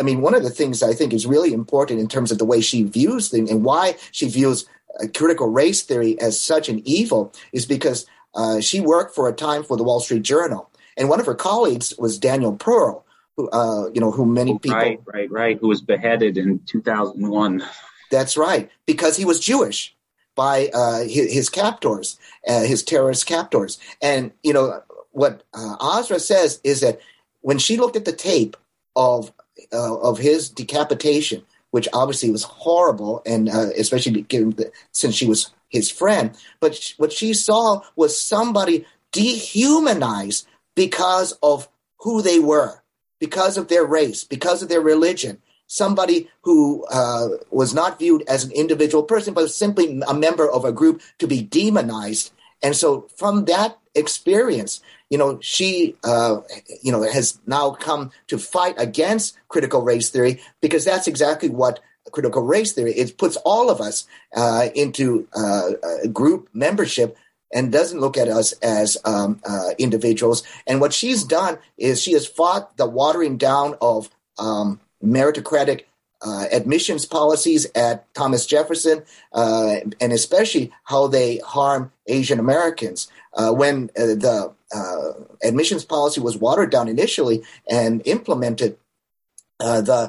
I mean, one of the things I think is really important in terms of the way she views things and why she views uh, critical race theory as such an evil is because Uh, she worked for a time for the Wall Street Journal, and one of her colleagues was Daniel Pearl, who uh, you know, who many oh, people right, right, right, who was beheaded in two thousand one. That's right, because he was Jewish by uh, his, his captors, uh, his terrorist captors. And you know what uh, Azra says is that when she looked at the tape of uh, of his decapitation, which obviously was horrible, and uh, especially given the, since she was his friend, but sh- what she saw was somebody dehumanized because of who they were, because of their race, because of their religion, somebody who uh, was not viewed as an individual person, but simply a member of a group to be demonized. And so from that experience, you know, she, uh, you know, has now come to fight against critical race theory, because that's exactly what critical race theory, it puts all of us uh, into uh, a group membership and doesn't look at us as um, uh, individuals. And what she's done is she has fought the watering down of um, meritocratic Uh, admissions policies at Thomas Jefferson, uh, and especially how they harm Asian Americans. Uh, when uh, the uh, admissions policy was watered down initially and implemented, uh, the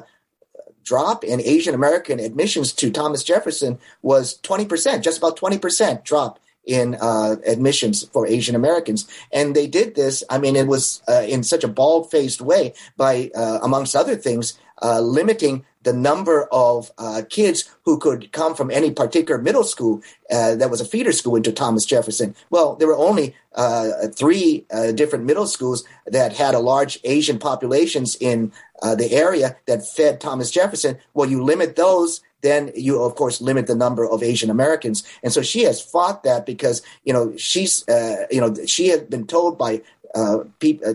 drop in Asian American admissions to Thomas Jefferson was twenty percent, just about twenty percent drop in uh, admissions for Asian Americans. And they did this, I mean, it was uh, in such a bald-faced way by, uh, amongst other things, uh, limiting the number of uh, kids who could come from any particular middle school uh, that was a feeder school into Thomas Jefferson. Well, there were only uh, three uh, different middle schools that had a large Asian populations in uh, the area that fed Thomas Jefferson. Well, you limit those, then you, of course, limit the number of Asian Americans. And so she has fought that because, you know, she's, uh, you know, she had been told by Uh, Pete, uh,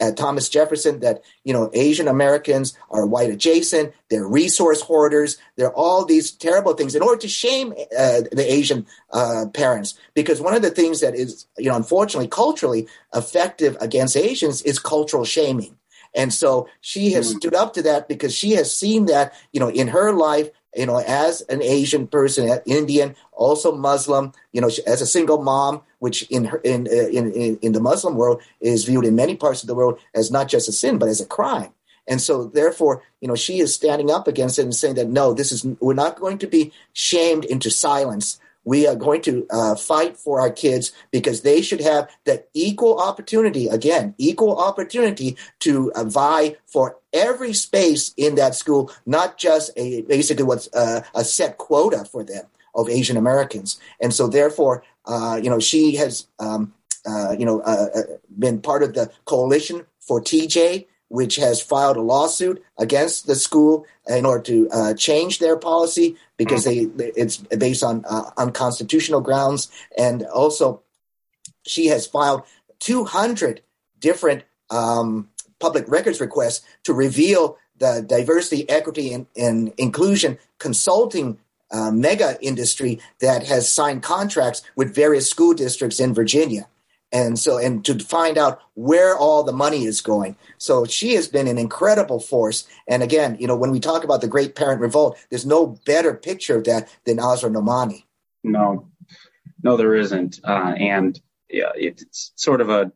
uh, Thomas Jefferson that, you know, Asian Americans are white adjacent, they're resource hoarders, they're all these terrible things in order to shame uh, the Asian uh, parents. Because one of the things that is, you know, unfortunately culturally effective against Asians is cultural shaming. And so she has mm. stood up to that because she has seen that, you know, in her life, you know, as an Asian person, Indian, also Muslim, you know, as a single mom, which in her, in, in in in the Muslim world is viewed in many parts of the world as not just a sin, but as a crime. And so, therefore, you know, she is standing up against it and saying that, no, this is, we're not going to be shamed into silence. We are going to uh, fight for our kids because they should have that equal opportunity, again, equal opportunity to uh, vie for every space in that school, not just a basically what's uh, a set quota for them of Asian Americans. And so therefore, uh, you know, she has, um, uh, you know, uh, been part of the Coalition for T J, which has filed a lawsuit against the school in order to uh, change their policy because they, it's based on uh, unconstitutional grounds. And also, she has filed two hundred different um, public records requests to reveal the diversity, equity, and, and inclusion consulting uh, mega industry that has signed contracts with various school districts in Virginia. And so, and to find out where all the money is going. So she has been an incredible force. And again, you know, when we talk about the Great Parent Revolt, there's no better picture of that than Azra Nomani. No, no, there isn't. Uh, and yeah, it's sort of a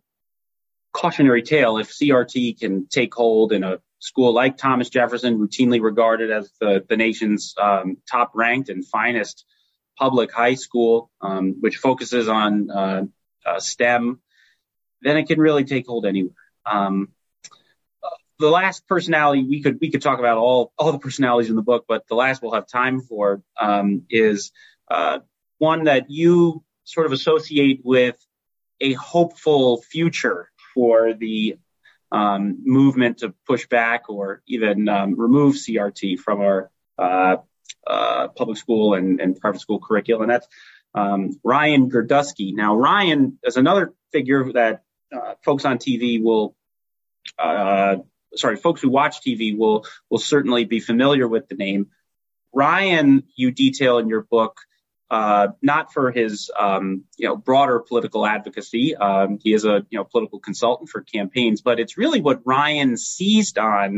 cautionary tale. If C R T can take hold in a school like Thomas Jefferson, routinely regarded as the, the nation's um, top ranked and finest public high school, um, which focuses on, uh, Uh, STEM, then it can really take hold anywhere. Um, uh, the last personality we could we could talk about all all the personalities in the book, but the last we'll have time for um, is uh, one that you sort of associate with a hopeful future for the um, movement to push back or even um, remove C R T from our uh, uh, public school and, and private school curriculum, and that's Um, Ryan Girdusky. Now, Ryan is another figure that uh, folks on T V will, uh, sorry, folks who watch T V will will certainly be familiar with the name. Ryan, you detail in your book, uh, not for his, um, you know, broader political advocacy. Um, he is a, you know, political consultant for campaigns, but it's really what Ryan seized on,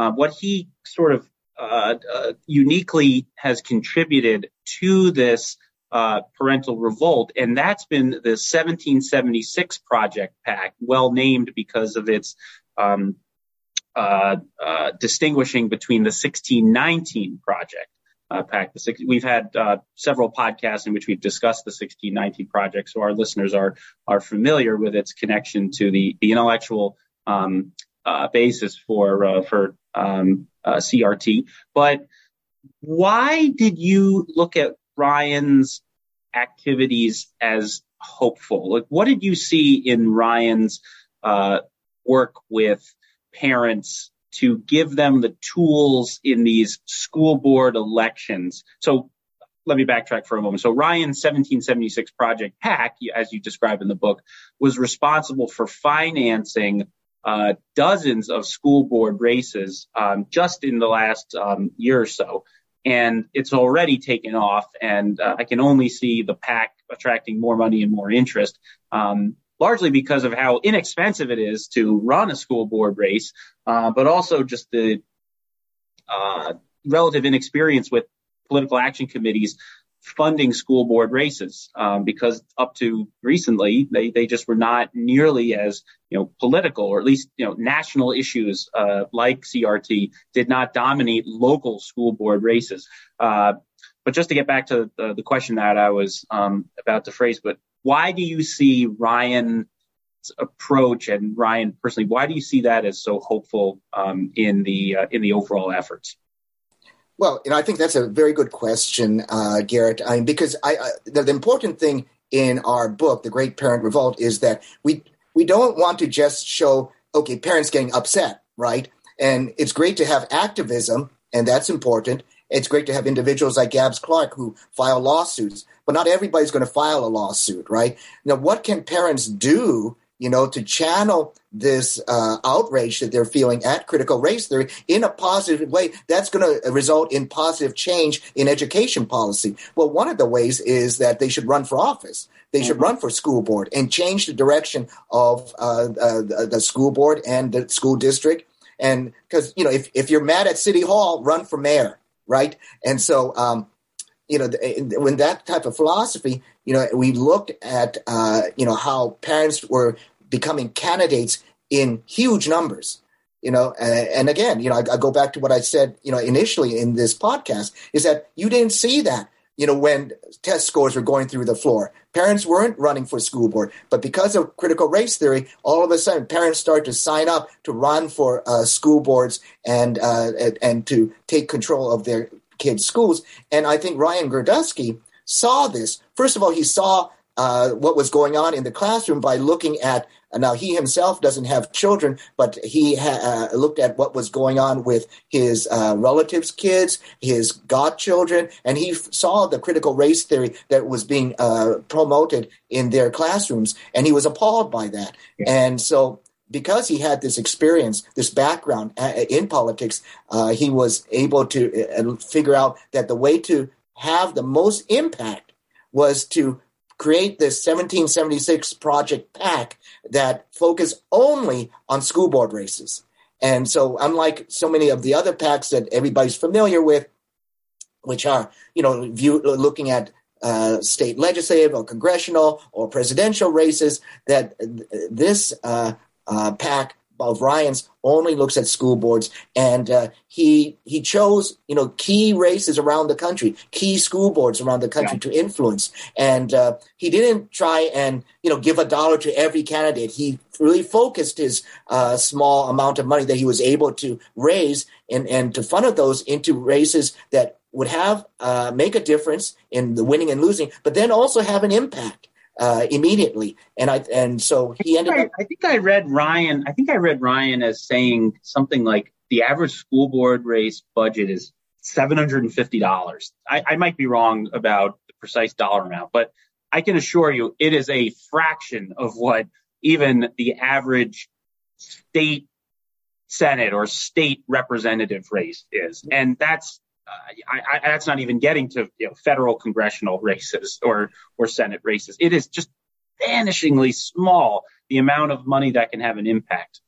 uh, what he sort of uh, uh, uniquely has contributed to this Uh, parental revolt, and that's been the seventeen seventy-six Project P A C, well named because of its um, uh, uh, distinguishing between the sixteen nineteen Project uh, P A C. We've had uh, several podcasts in which we've discussed the sixteen nineteen Project, so our listeners are are familiar with its connection to the the intellectual um, uh, basis for uh, for um, uh, C R T. But why did you look at Ryan's activities as hopeful? Like, what did you see in Ryan's uh, work with parents to give them the tools in these school board elections? So let me backtrack for a moment. So Ryan's seventeen seventy-six Project P A C, as you describe in the book, was responsible for financing uh, dozens of school board races um, just in the last um, year or so. And it's already taken off, and uh, I can only see the P A C attracting more money and more interest, um, largely because of how inexpensive it is to run a school board race, uh, but also just the uh, relative inexperience with political action committees funding school board races, um, because up to recently, they, they just were not nearly as, you know, political, or at least, you know, national issues uh, like C R T did not dominate local school board races. Uh, but just to get back to the, the question that I was um, about to phrase, but why do you see Ryan's approach and Ryan personally, why do you see that as so hopeful um, in the uh, in the overall efforts? Well, and I think that's a very good question, uh, Garrett, I mean, because I, I, the, the important thing in our book, The Great Parent Revolt, is that we we don't want to just show, okay, parents getting upset, right? And it's great to have activism, and that's important. It's great to have individuals like Gabs Clark who file lawsuits, but not everybody's going to file a lawsuit, right? Now, what can parents do, you know, to channel this uh, outrage that they're feeling at critical race theory in a positive way that's going to result in positive change in education policy? Well, one of the ways is that they should run for office. They mm-hmm. should run for school board and change the direction of uh, uh, the school board and the school district. And because, you know, if, if you're mad at City Hall, run for mayor, right? And so, um, you know, when that type of philosophy, you know, we looked at, uh, you know, how parents were becoming candidates in huge numbers, you know. And, and again, you know, I, I go back to what I said, you know, initially in this podcast, is that you didn't see that, you know, when test scores were going through the floor. Parents weren't running for school board, but because of critical race theory, all of a sudden parents start to sign up to run for uh, school boards and, uh, and and to take control of their kids' schools. And I think Ryan Girdusky saw this. First of all, he saw uh, what was going on in the classroom by looking at, now he himself doesn't have children, but he ha- uh, looked at what was going on with his uh, relatives' kids, his godchildren, and he f- saw the critical race theory that was being uh, promoted in their classrooms, and he was appalled by that. Yeah. And so because he had this experience, this background uh, in politics, uh, he was able to uh, figure out that the way to have the most impact was to create this seventeen seventy-six Project P A C that focus only on school board races. And so unlike so many of the other P A Cs that everybody's familiar with, which are, you know, view, looking at uh, state legislative or congressional or presidential races, that this uh, uh, P A C of Ryan's only looks at school boards. And uh, he he chose, you know, key races around the country, key school boards around the country yeah. to influence. And uh, he didn't try and, you know, give a dollar to every candidate. He really focused his uh, small amount of money that he was able to raise and, and to funnel those into races that would have uh, make a difference in the winning and losing, but then also have an impact. Uh, immediately, and I and so he ended I, up. I think I read Ryan. I think I read Ryan as saying something like the average school board race budget is seven hundred and fifty dollars. I, I might be wrong about the precise dollar amount, but I can assure you it is a fraction of what even the average state senate or state representative race is, and that's. Uh, I, I, that's not even getting to you know, federal congressional races or, or Senate races. It is just vanishingly small, the amount of money that can have an impact.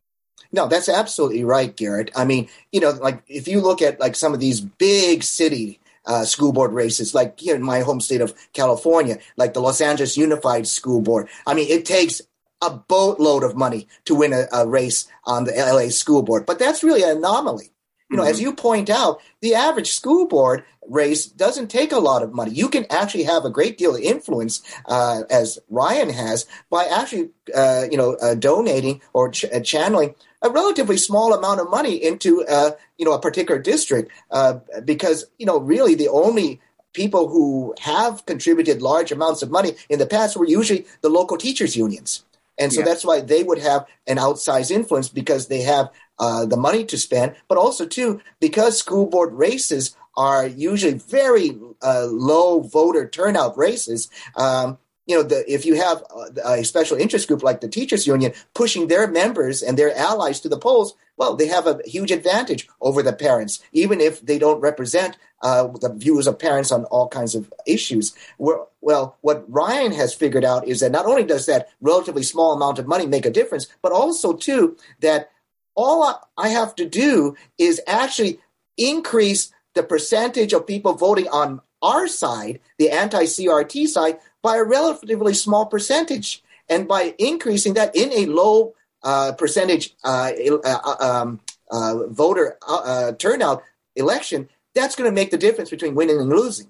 No, that's absolutely right, Garrett. I mean, you know, like if you look at like some of these big city uh, school board races, like here in my home state of California, like the Los Angeles Unified School Board. I mean, it takes a boatload of money to win a, a race on the L A school board, but that's really an anomaly. You know, as you point out, the average school board race doesn't take a lot of money. You can actually have a great deal of influence, uh, as Ryan has, by actually, uh, you know, uh, donating or ch- channeling a relatively small amount of money into, uh, you know, a particular district, uh, because, you know, really the only people who have contributed large amounts of money in the past were usually the local teachers' unions. And so yeah. that's why they would have an outsized influence because they have uh, the money to spend. But also, too, because school board races are usually very uh, low voter turnout races, um, you know, the, if you have a special interest group like the teachers union pushing their members and their allies to the polls, well, they have a huge advantage over the parents, even if they don't represent uh, the views of parents on all kinds of issues. We're, well, what Ryan has figured out is that not only does that relatively small amount of money make a difference, but also, too, that all I have to do is actually increase the percentage of people voting on our side, the anti-C R T side, by a relatively small percentage. And by increasing that in a low uh, percentage uh, uh, um, uh, voter uh, turnout election, that's going to make the difference between winning and losing.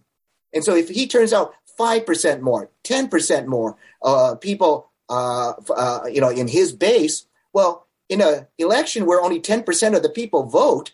And so if he turns out five percent more, ten percent more uh, people uh, uh, you know, in his base, well, in an election where only ten percent of the people vote,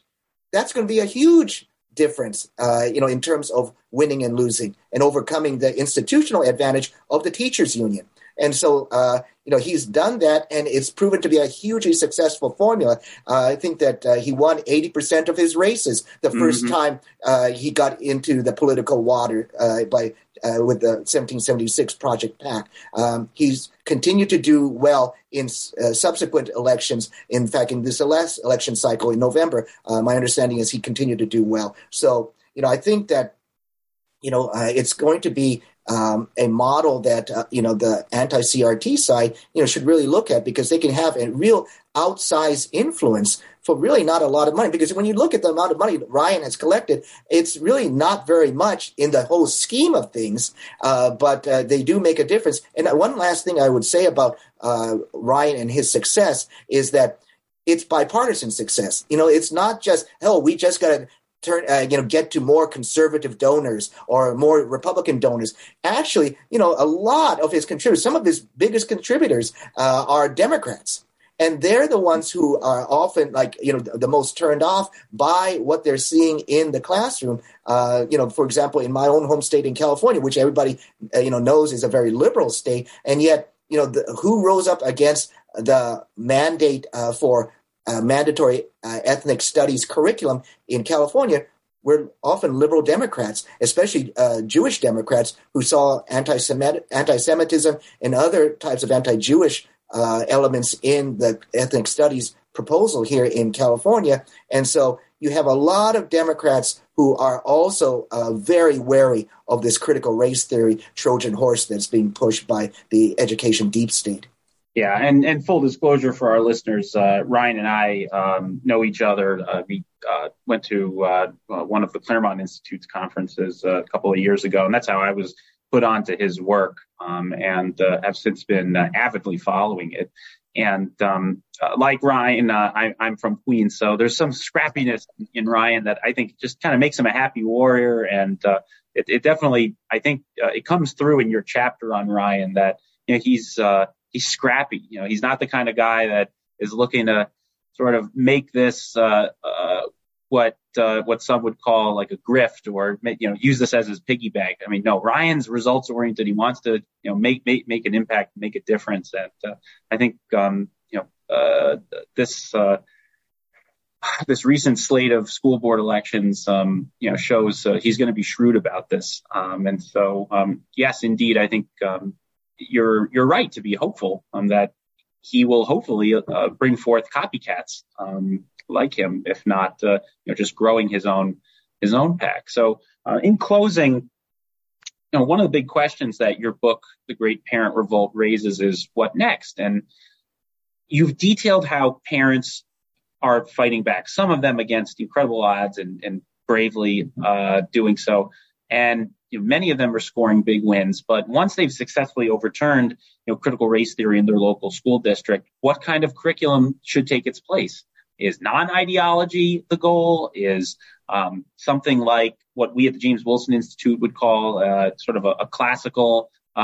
that's going to be a huge difference, uh, you know, in terms of winning and losing and overcoming the institutional advantage of the teachers union. And so, uh, you know, he's done that, and it's proven to be a hugely successful formula. Uh, I think that uh, he won eighty percent of his races the first mm-hmm. time uh, he got into the political water uh, by uh, with the seventeen seventy-six Project P A C. Um, he's continued to do well in uh, subsequent elections. In fact, in this last election cycle in November, uh, my understanding is he continued to do well. So, you know, I think that, you know, uh, it's going to be Um, a model that, uh, you know, the anti-C R T side, you know, should really look at, because they can have a real outsized influence for really not a lot of money. Because when you look at the amount of money that Ryan has collected, it's really not very much in the whole scheme of things, uh, but uh, they do make a difference. And one last thing I would say about uh, Ryan and his success is that it's bipartisan success. You know, it's not just, oh, we just got to Turn, uh, you know, get to more conservative donors or more Republican donors. Actually, you know, a lot of his contributors, some of his biggest contributors uh, are Democrats. And they're the ones who are often, like, you know, the most turned off by what they're seeing in the classroom. Uh, you know, for example, in my own home state in California, which everybody, uh, you know, knows is a very liberal state. And yet, you know, the, who rose up against the mandate uh, for Uh, mandatory uh, ethnic studies curriculum in California were often liberal Democrats, especially uh, Jewish Democrats, who saw anti-Semitic, anti-Semitism and other types of anti-Jewish uh, elements in the ethnic studies proposal here in California. And so you have a lot of Democrats who are also uh, very wary of this critical race theory Trojan horse that's being pushed by the education deep state. Yeah, and, and full disclosure for our listeners, uh, Ryan and I um, know each other. Uh, we uh, went to uh, one of the Claremont Institute's conferences a couple of years ago, and that's how I was put onto his work, um, and uh, have since been uh, avidly following it. And um, uh, like Ryan, uh, I, I'm from Queens, so there's some scrappiness in Ryan that I think just kind of makes him a happy warrior. And uh, it, it definitely, I think, uh, it comes through in your chapter on Ryan that, you know, he's uh, he's scrappy. You know, he's not the kind of guy that is looking to sort of make this uh, uh, what uh, what some would call like a grift, or, you know, use this as his piggy bank. I mean, no, Ryan's results oriented. He wants to, you know, make make, make an impact, make a difference. And uh, I think um, you know uh, this uh, this recent slate of school board elections, um, you know, shows uh, he's going to be shrewd about this. Um, and so, um, yes, indeed, I think. Um, You're you're right to be hopeful um, that he will hopefully uh, bring forth copycats um, like him, if not uh, you know, just growing his own his own pack. So uh, in closing, you know, one of the big questions that your book, The Great Parent Revolt, raises is what next? And you've detailed how parents are fighting back, some of them against incredible odds and, and bravely uh, doing so. And you know, many of them are scoring big wins, but once they've successfully overturned, you know, critical race theory in their local school district, what kind of curriculum should take its place? Is non-ideology the goal? Is um, something like what we at the James Wilson Institute would call uh, sort of a, a classical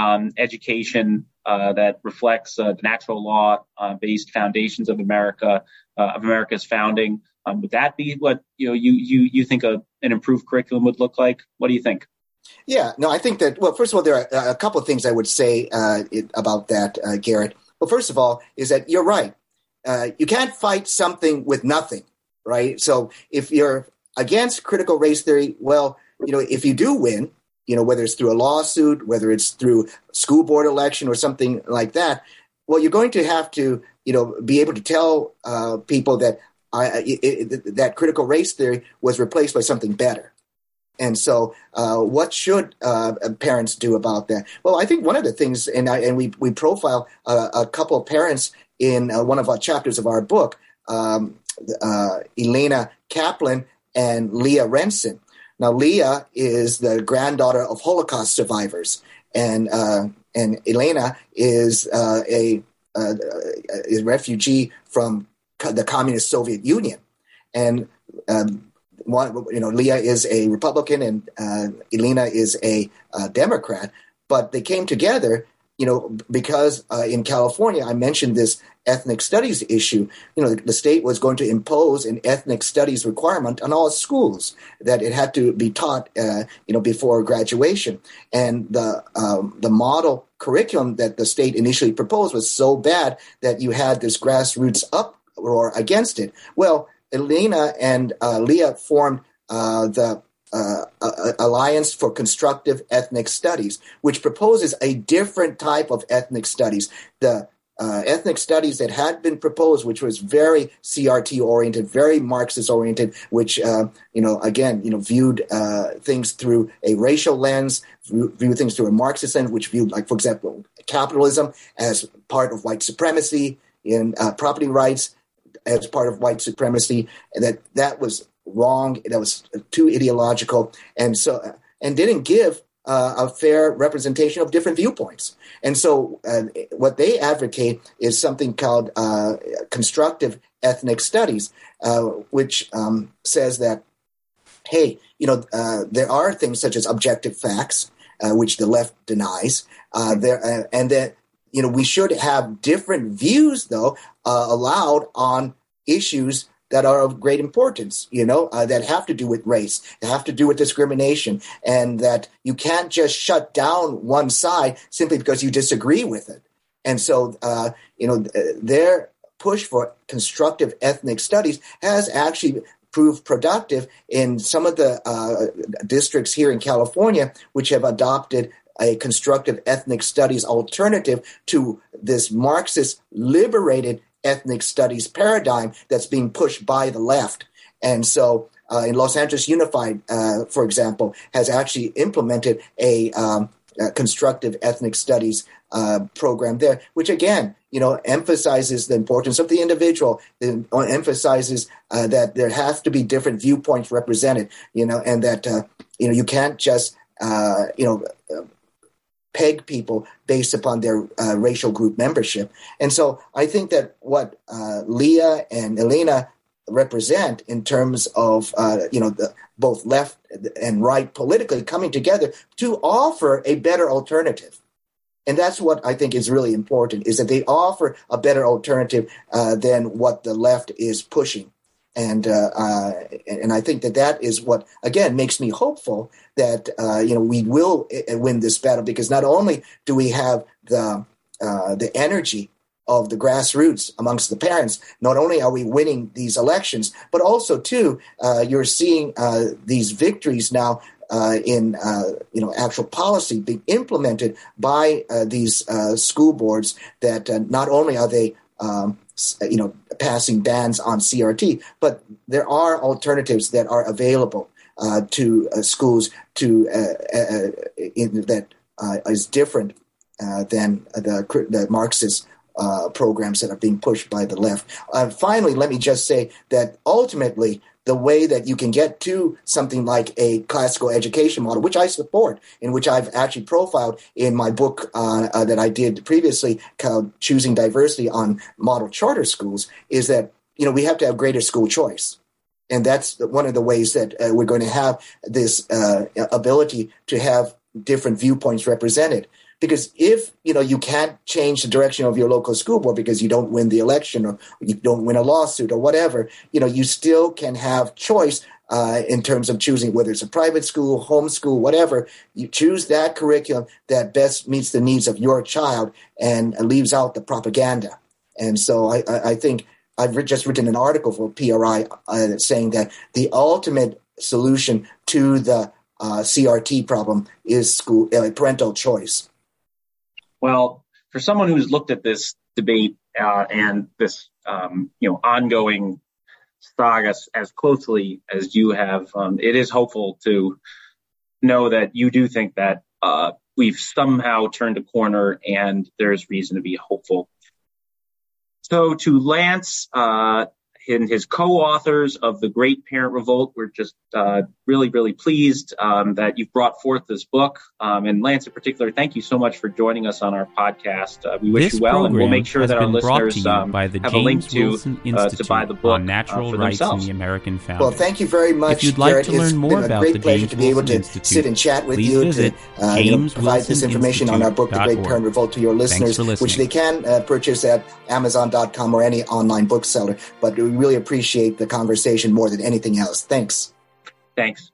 um, education uh, that reflects uh, the natural law-based uh, foundations of America, uh, of America's founding? Um, would that be what you know you you you think a, an improved curriculum would look like? What do you think? Yeah, no, I think that, well, first of all, there are a couple of things I would say uh, it, about that, uh, Garrett. Well, first of all, is that you're right. Uh, you can't fight something with nothing, right? So if you're against critical race theory, well, you know, if you do win, you know, whether it's through a lawsuit, whether it's through school board election or something like that, well, you're going to have to, you know, be able to tell uh, people that uh, it, it, that critical race theory was replaced by something better. And so uh, what should uh, parents do about that? Well, I think one of the things, and I, and we, we profile uh, a couple of parents in uh, one of our chapters of our book, um, uh, Elena Kaplan and Leah Rensen. Now, Leah is the granddaughter of Holocaust survivors, and uh, and Elena is uh, a, a, a refugee from the communist Soviet Union. And um, One, you know, Leah is a Republican and uh, Elena is a uh, Democrat, but they came together you know, because uh, in California, I mentioned this ethnic studies issue, you know, the, the state was going to impose an ethnic studies requirement on all schools that it had to be taught, uh, you know, before graduation. And the um, the model curriculum that the state initially proposed was so bad that you had this grassroots uproar against it. Well, Elena and uh, Leah formed uh, the Uh, Alliance for Constructive Ethnic Studies, which proposes a different type of ethnic studies. The uh, ethnic studies that had been proposed, which was very C R T-oriented, very Marxist-oriented, which, uh, you know, again, you know, viewed uh, things through a racial lens, view, view things through a Marxist lens, which viewed, like, for example, capitalism as part of white supremacy and uh, property rights as part of white supremacy, and that that was wrong, that was too ideological, and so and didn't give uh, a fair representation of different viewpoints. And so uh, what they advocate is something called uh, constructive ethnic studies, uh, which um, says that, hey, you know, uh, there are things such as objective facts, uh, which the left denies, uh, there, uh, and that, you know, we should have different views, though, uh, allowed on issues that are of great importance, you know, uh, that have to do with race, that have to do with discrimination, and that you can't just shut down one side simply because you disagree with it. And so, uh, you know, their push for constructive ethnic studies has actually proved productive in some of the uh, districts here in California, which have adopted a constructive ethnic studies alternative to this Marxist liberated ethnic studies paradigm that's being pushed by the left. And so uh, in Los Angeles Unified, uh, for example, has actually implemented a, um, a constructive ethnic studies uh, program there, which again, you know, emphasizes the importance of the individual, and emphasizes uh, that there have to be different viewpoints represented, you know, and that, uh, you know, you can't just, uh, you know, uh, peg people based upon their uh, racial group membership. And so I think that what uh, Leah and Elena represent in terms of, uh, you know, the, both left and right politically coming together to offer a better alternative. And that's what I think is really important, is that they offer a better alternative uh, than what the left is pushing. And uh, uh, and I think that that is what, again, makes me hopeful that, uh, you know, we will win this battle, because not only do we have the uh, the energy of the grassroots amongst the parents, not only are we winning these elections, but also, too, uh, you're seeing uh, these victories now uh, in, uh, you know, actual policy being implemented by uh, these uh, school boards that uh, not only are they um you know, passing bans on C R T, but there are alternatives that are available uh, to uh, schools to uh, uh, in, that uh, is different uh, than the, the Marxist uh, programs that are being pushed by the left. Uh, finally, let me just say that ultimately, the way that you can get to something like a classical education model, which I support and which I've actually profiled in my book uh, uh, that I did previously called Choosing Diversity on Model Charter Schools, is that, you know, we have to have greater school choice. And that's one of the ways that uh, we're going to have this uh, ability to have different viewpoints represented. Because if, you know, you can't change the direction of your local school board because you don't win the election or you don't win a lawsuit or whatever, you know, you still can have choice uh, in terms of choosing whether it's a private school, homeschool, whatever. You choose that curriculum that best meets the needs of your child and leaves out the propaganda. And so I, I think I've just written an article for P R I uh, saying that the ultimate solution to the uh, C R T problem is school uh, parental choice. Well, for someone who's looked at this debate uh, and this, um, you know, ongoing saga as, as closely as you have, um, it is hopeful to know that you do think that uh, we've somehow turned a corner and there's reason to be hopeful. So to Lance, uh, and his co-authors of The Great Parent Revolt. We're just uh, really, really pleased um, that you've brought forth this book. Um, and Lance, in particular, thank you so much for joining us on our podcast. Uh, we wish this you well, and we'll make sure that our listeners um, by the have James a link Wilson to, uh, to buy the book on natural uh, for rights themselves. In the American Founding. Well, thank you very much, if you'd like Garrett. To learn more it's been a great pleasure James to be able Wilson to Institute. Sit and chat with Please you to uh, you know, provide Wilson this information Institute. On our book, The Great Parent Revolt, to your listeners, which they can uh, purchase at Amazon dot com or any online bookseller. But we really appreciate the conversation more than anything else. Thanks. Thanks.